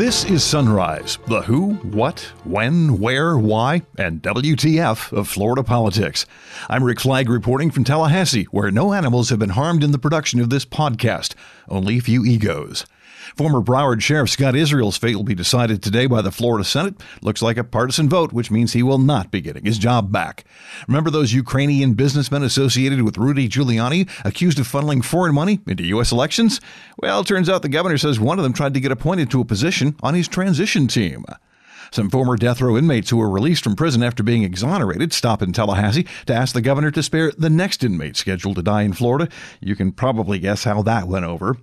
This is Sunrise, the who, what, when, where, why, and WTF of Florida politics. I'm Rick Flagg reporting from Tallahassee, where no animals have been harmed in the production of this podcast, only a few egos. Former Broward Sheriff Scott Israel's fate will be decided today by the Florida Senate. Looks like a partisan vote, which means he will not be getting his job back. Remember those Ukrainian businessmen associated with Rudy Giuliani, accused of funneling foreign money into U.S. elections? Well, turns out the governor says one of them tried to get appointed to a position on his transition team. Some former death row inmates who were released from prison after being exonerated stop in Tallahassee to ask the governor to spare the next inmate scheduled to die in Florida. You can probably guess how that went over.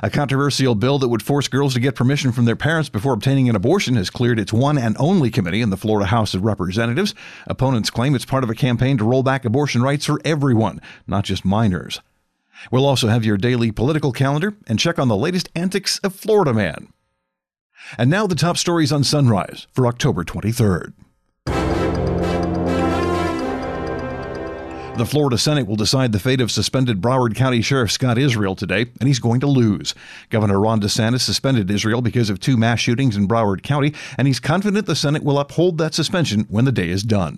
A controversial bill that would force girls to get permission from their parents before obtaining an abortion has cleared its one and only committee in the Florida House of Representatives. Opponents claim it's part of a campaign to roll back abortion rights for everyone, not just minors. We'll also have your daily political calendar and check on the latest antics of Florida Man. And now the top stories on Sunrise for October 23rd. The Florida Senate will decide the fate of suspended Broward County Sheriff Scott Israel today, and he's going to lose. Governor Ron DeSantis suspended Israel because of two mass shootings in Broward County, and he's confident the Senate will uphold that suspension when the day is done.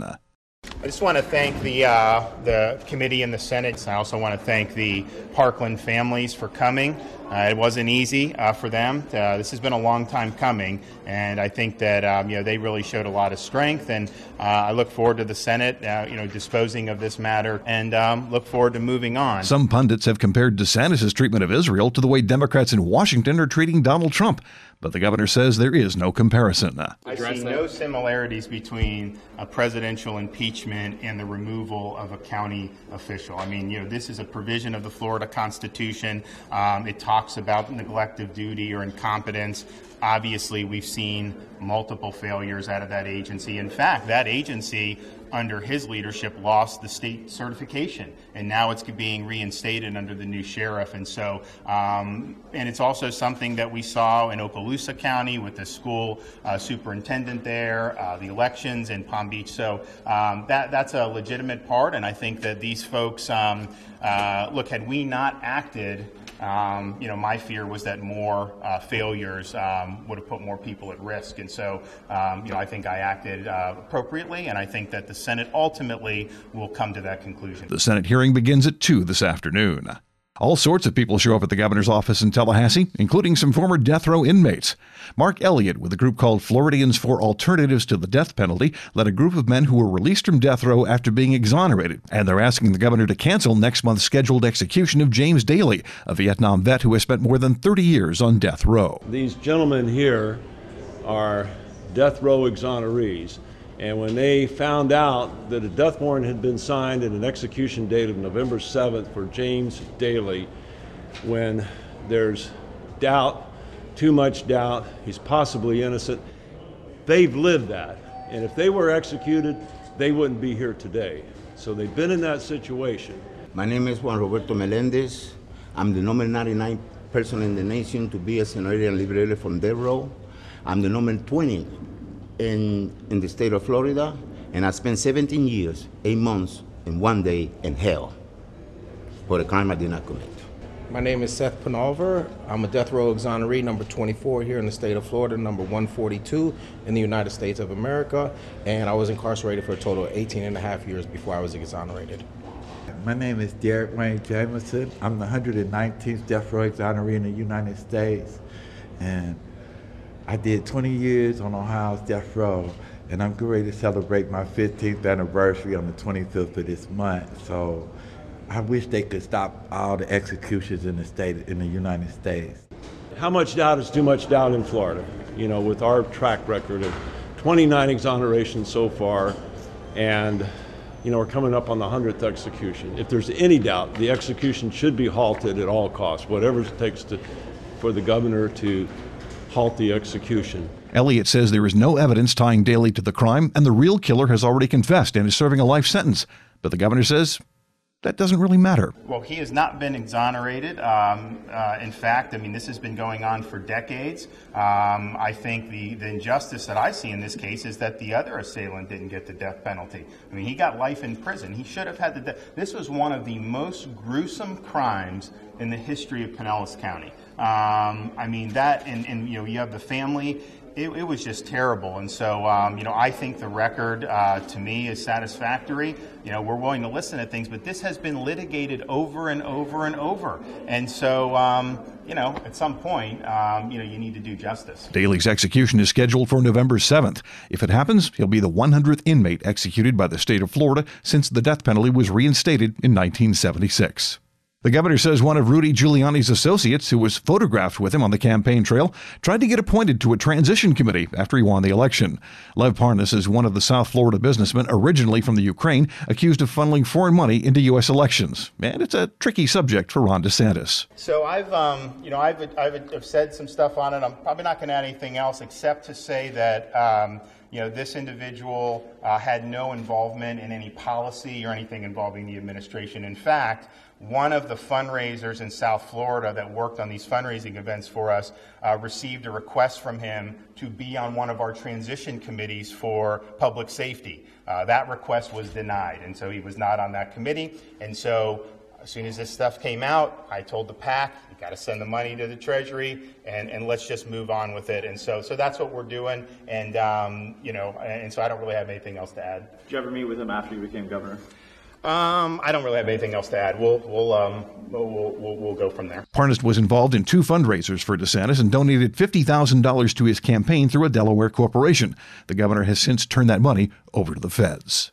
I just want to thank the committee and the Senate. I also want to thank the Parkland families for coming. It wasn't easy for them. This has been a long time coming, and I think that they really showed a lot of strength. And I look forward to the Senate, disposing of this matter, and look forward to moving on. Some pundits have compared DeSantis' treatment of Israel to the way Democrats in Washington are treating Donald Trump, but the governor says there is no comparison. I see no similarities between a presidential impeachment and the removal of a county official. I mean, this is a provision of the Florida Constitution. It talks about neglect of duty or incompetence. Obviously, we've seen multiple failures out of that agency. In fact, that agency, under his leadership, lost the state certification, and now it's being reinstated under the new sheriff. And so, and it's also something that we saw in Okaloosa County with the school superintendent there, the elections in Palm Beach. So that's a legitimate part, and I think that these folks, look, had we not acted, my fear was that more failures would have put more people at risk. And so, I think I acted appropriately, and I think that the Senate ultimately will come to that conclusion. The Senate hearing begins at 2 this afternoon. All sorts of people show up at the governor's office in Tallahassee, including some former death row inmates. Mark Elliott, with a group called Floridians for Alternatives to the Death Penalty, led a group of men who were released from death row after being exonerated, and they're asking the governor to cancel next month's scheduled execution of James Daly, a Vietnam vet who has spent more than 30 years on death row. These gentlemen here are death row exonerees, and when they found out that a death warrant had been signed and an execution date of November 7th for James Daly, when there's doubt, too much doubt, he's possibly innocent, they've lived that. And if they were executed, they wouldn't be here today. So they've been in that situation. My name is Juan Roberto Melendez. I'm the number 99 person in the nation to be exonerated and liberated from death row. I'm the number 20. In the state of Florida, and I spent 17 years, 8 months, and 1 day in hell for a crime I did not commit. My name is Seth Penalver. I'm a death row exoneree, number 24 here in the state of Florida, number 142 in the United States of America, and I was incarcerated for a total of 18 and a half years before I was exonerated. My name is Derek Wayne Jamison. I'm the 119th death row exoneree in the United States, and I did 20 years on Ohio's death row, and I'm ready to celebrate my 15th anniversary on the 25th of this month. So I wish they could stop all the executions in the United States. How much doubt is too much doubt in Florida? With our track record of 29 exonerations so far, and we're coming up on the 100th execution. If there's any doubt, the execution should be halted at all costs, whatever it takes for the governor to halt the execution. Elliott says there is no evidence tying Daly to the crime, and the real killer has already confessed and is serving a life sentence. But the governor says that doesn't really matter. Well, he has not been exonerated. In fact, this has been going on for decades. I think the injustice that I see in this case is that the other assailant didn't get the death penalty. He got life in prison. He should have had the death. This was one of the most gruesome crimes in the history of Pinellas County. I mean, that, and you know, you have the family. It was just terrible, and so you know, I think the record to me is satisfactory. You know, we're willing to listen to things, but this has been litigated over and over and over, and so you know, at some point, you know, you need to do justice. Daly's execution is scheduled for November 7th. If it happens, he'll be the 100th inmate executed by the state of Florida since the death penalty was reinstated in 1976. The governor says one of Rudy Giuliani's associates, who was photographed with him on the campaign trail, tried to get appointed to a transition committee after he won the election. Lev Parnas is one of the South Florida businessmen originally from the Ukraine, accused of funneling foreign money into U.S. elections. And it's a tricky subject for Ron DeSantis. So I've said some stuff on it. I'm probably not going to add anything else except to say that you know, this individual had no involvement in any policy or anything involving the administration. In fact, one of the fundraisers in South Florida that worked on these fundraising events for us received a request from him to be on one of our transition committees for public safety. That request was denied, and so he was not on that committee. And so as soon as this stuff came out, I told the PAC, you got to send the money to the Treasury, and let's just move on with it. And so that's what we're doing. And you know, and so I don't really have anything else to add. Did you ever meet with him after you became governor? I don't really have anything else to add. We'll go from there. Parnas was involved in two fundraisers for DeSantis and donated $50,000 to his campaign through a Delaware corporation. The governor has since turned that money over to the feds.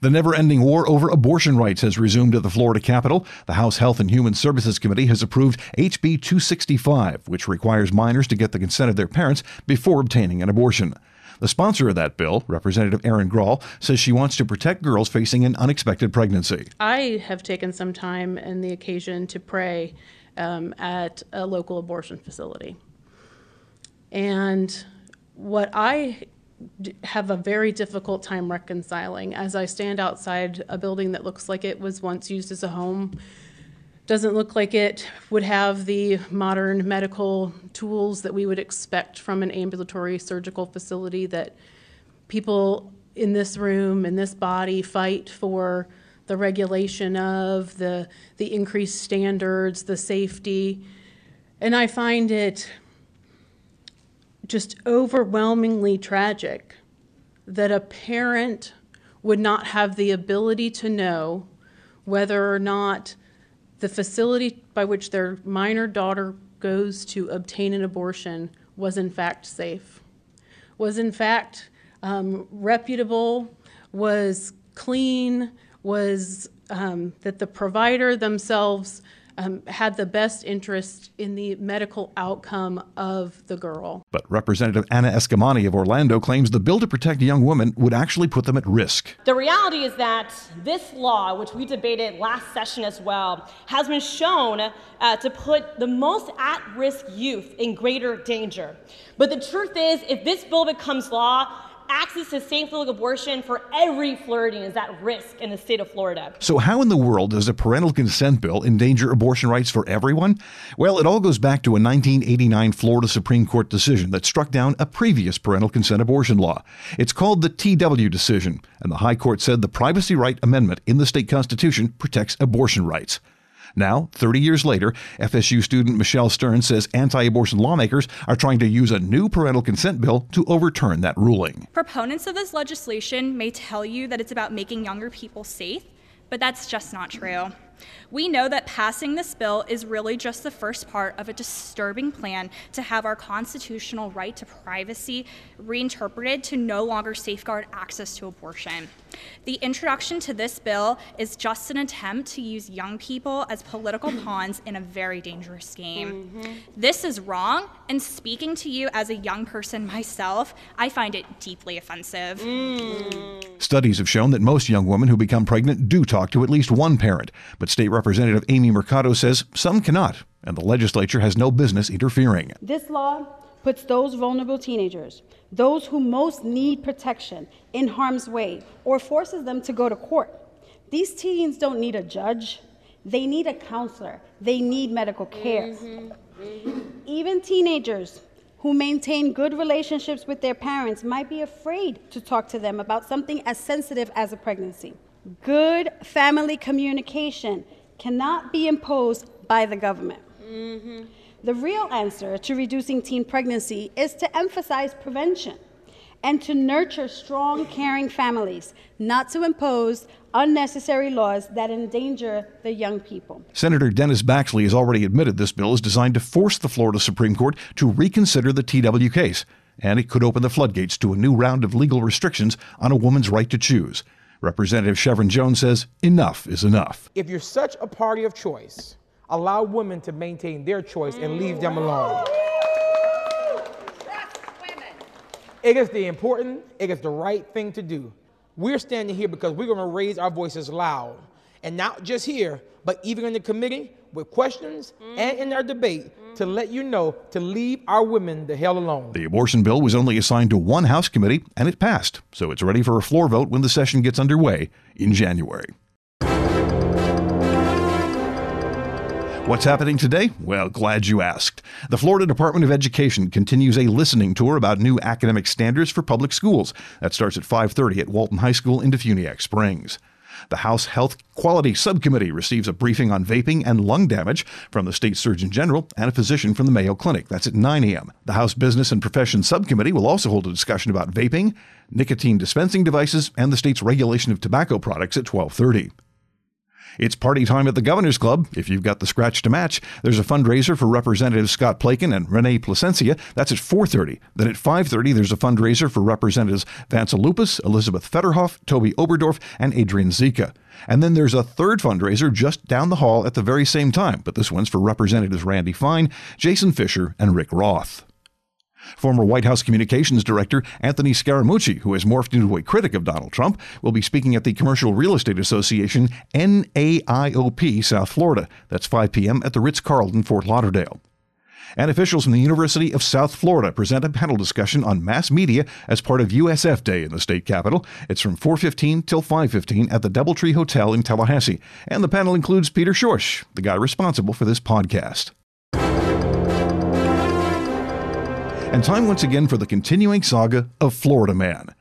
The never-ending war over abortion rights has resumed at the Florida Capitol. The House Health and Human Services Committee has approved HB 265, which requires minors to get the consent of their parents before obtaining an abortion. The sponsor of that bill, Representative Erin Grall, says she wants to protect girls facing an unexpected pregnancy. I have taken some time and the occasion to pray at a local abortion facility. And what I have a very difficult time reconciling as I stand outside a building that looks like it was once used as a home, doesn't look like it would have the modern medical tools that we would expect from an ambulatory surgical facility, that people in this room, in this body, fight for the regulation of, the increased standards, the safety. And I find it just overwhelmingly tragic that a parent would not have the ability to know whether or not the facility by which their minor daughter goes to obtain an abortion was in fact safe, was in fact reputable, was clean, was that the provider themselves had the best interest in the medical outcome of the girl. But Representative Anna Escamani of Orlando claims the bill to protect young women would actually put them at risk. The reality is that this law, which we debated last session as well, has been shown to put the most at-risk youth in greater danger. But the truth is, if this bill becomes law, access to safe-legal abortion for every Floridian is at risk in the state of Florida. So how in the world does a parental consent bill endanger abortion rights for everyone? Well, it all goes back to a 1989 Florida Supreme Court decision that struck down a previous parental consent abortion law. It's called the TW decision, and the High Court said the privacy right amendment in the state constitution protects abortion rights. Now, 30 years later, FSU student Michelle Stearns says anti-abortion lawmakers are trying to use a new parental consent bill to overturn that ruling. Proponents of this legislation may tell you that it's about making younger people safe, but that's just not true. We know that passing this bill is really just the first part of a disturbing plan to have our constitutional right to privacy reinterpreted to no longer safeguard access to abortion. The introduction to this bill is just an attempt to use young people as political pawns in a very dangerous game. Mm-hmm. This is wrong, and speaking to you as a young person myself, I find it deeply offensive. Mm. Studies have shown that most young women who become pregnant do talk to at least one parent, but State Representative Amy Mercado says some cannot, and the legislature has no business interfering. This law puts those vulnerable teenagers, those who most need protection, in harm's way or forces them to go to court. These teens don't need a judge. They need a counselor. They need medical care. Mm-hmm. Mm-hmm. Even teenagers who maintain good relationships with their parents might be afraid to talk to them about something as sensitive as a pregnancy. Good family communication cannot be imposed by the government. Mm-hmm. The real answer to reducing teen pregnancy is to emphasize prevention and to nurture strong, caring families, not to impose unnecessary laws that endanger the young people. Senator Dennis Baxley has already admitted this bill is designed to force the Florida Supreme Court to reconsider the TW case, and it could open the floodgates to a new round of legal restrictions on a woman's right to choose. Representative Chevron Jones says enough is enough. If you're such a party of choice, allow women to maintain their choice and leave them alone. It is the important, it is the right thing to do. We're standing here because we're going to raise our voices loud, and not just here, but even in the committee with questions and in our debate to let you know to leave our women the hell alone. The abortion bill was only assigned to one House committee, and it passed, so it's ready for a floor vote when the session gets underway in January. What's happening today? Well, glad you asked. The Florida Department of Education continues a listening tour about new academic standards for public schools. That starts at 5:30 at Walton High School in DeFuniak Springs. The House Health Quality Subcommittee receives a briefing on vaping and lung damage from the state surgeon general and a physician from the Mayo Clinic. That's at 9 a.m. The House Business and Professions Subcommittee will also hold a discussion about vaping, nicotine dispensing devices, and the state's regulation of tobacco products at 12:30. It's party time at the Governor's Club. If you've got the scratch to match, there's a fundraiser for Representatives Scott Plakin and Renee Placencia. That's at 4:30. Then at 5:30, there's a fundraiser for Representatives Vansa Lupas, Elizabeth Federhoff, Toby Oberdorf, and Adrian Zika. And then there's a third fundraiser just down the hall at the very same time, but this one's for Representatives Randy Fine, Jason Fisher, and Rick Roth. Former White House Communications Director Anthony Scaramucci, who has morphed into a critic of Donald Trump, will be speaking at the Commercial Real Estate Association NAIOP South Florida. That's 5 p.m. at the Ritz-Carlton, Fort Lauderdale. And officials from the University of South Florida present a panel discussion on mass media as part of USF Day in the state capitol. It's from 4:15 till 5:15 at the Doubletree Hotel in Tallahassee. And the panel includes Peter Schorsch, the guy responsible for this podcast. And time once again for the continuing saga of Florida Man.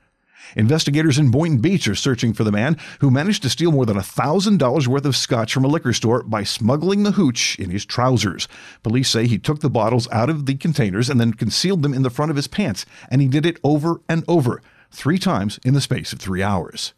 Investigators in Boynton Beach are searching for the man who managed to steal more than $1,000 worth of scotch from a liquor store by smuggling the hooch in his trousers. Police say he took the bottles out of the containers and then concealed them in the front of his pants, and he did it over and over, 3 times in the space of 3 hours.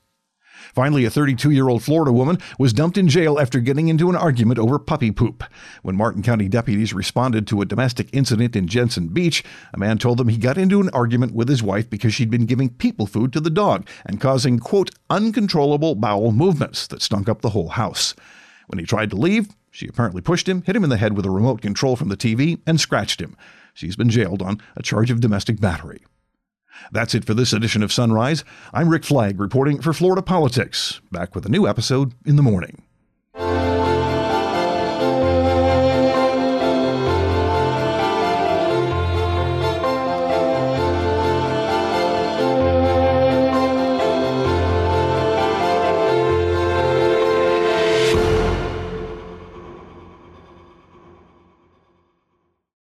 Finally, a 32-year-old Florida woman was dumped in jail after getting into an argument over puppy poop. When Martin County deputies responded to a domestic incident in Jensen Beach, a man told them he got into an argument with his wife because she'd been giving people food to the dog and causing, quote, uncontrollable bowel movements that stunk up the whole house. When he tried to leave, she apparently pushed him, hit him in the head with a remote control from the TV, and scratched him. She's been jailed on a charge of domestic battery. That's it for this edition of Sunrise. I'm Rick Flagg reporting for Florida Politics. Back with a new episode in the morning.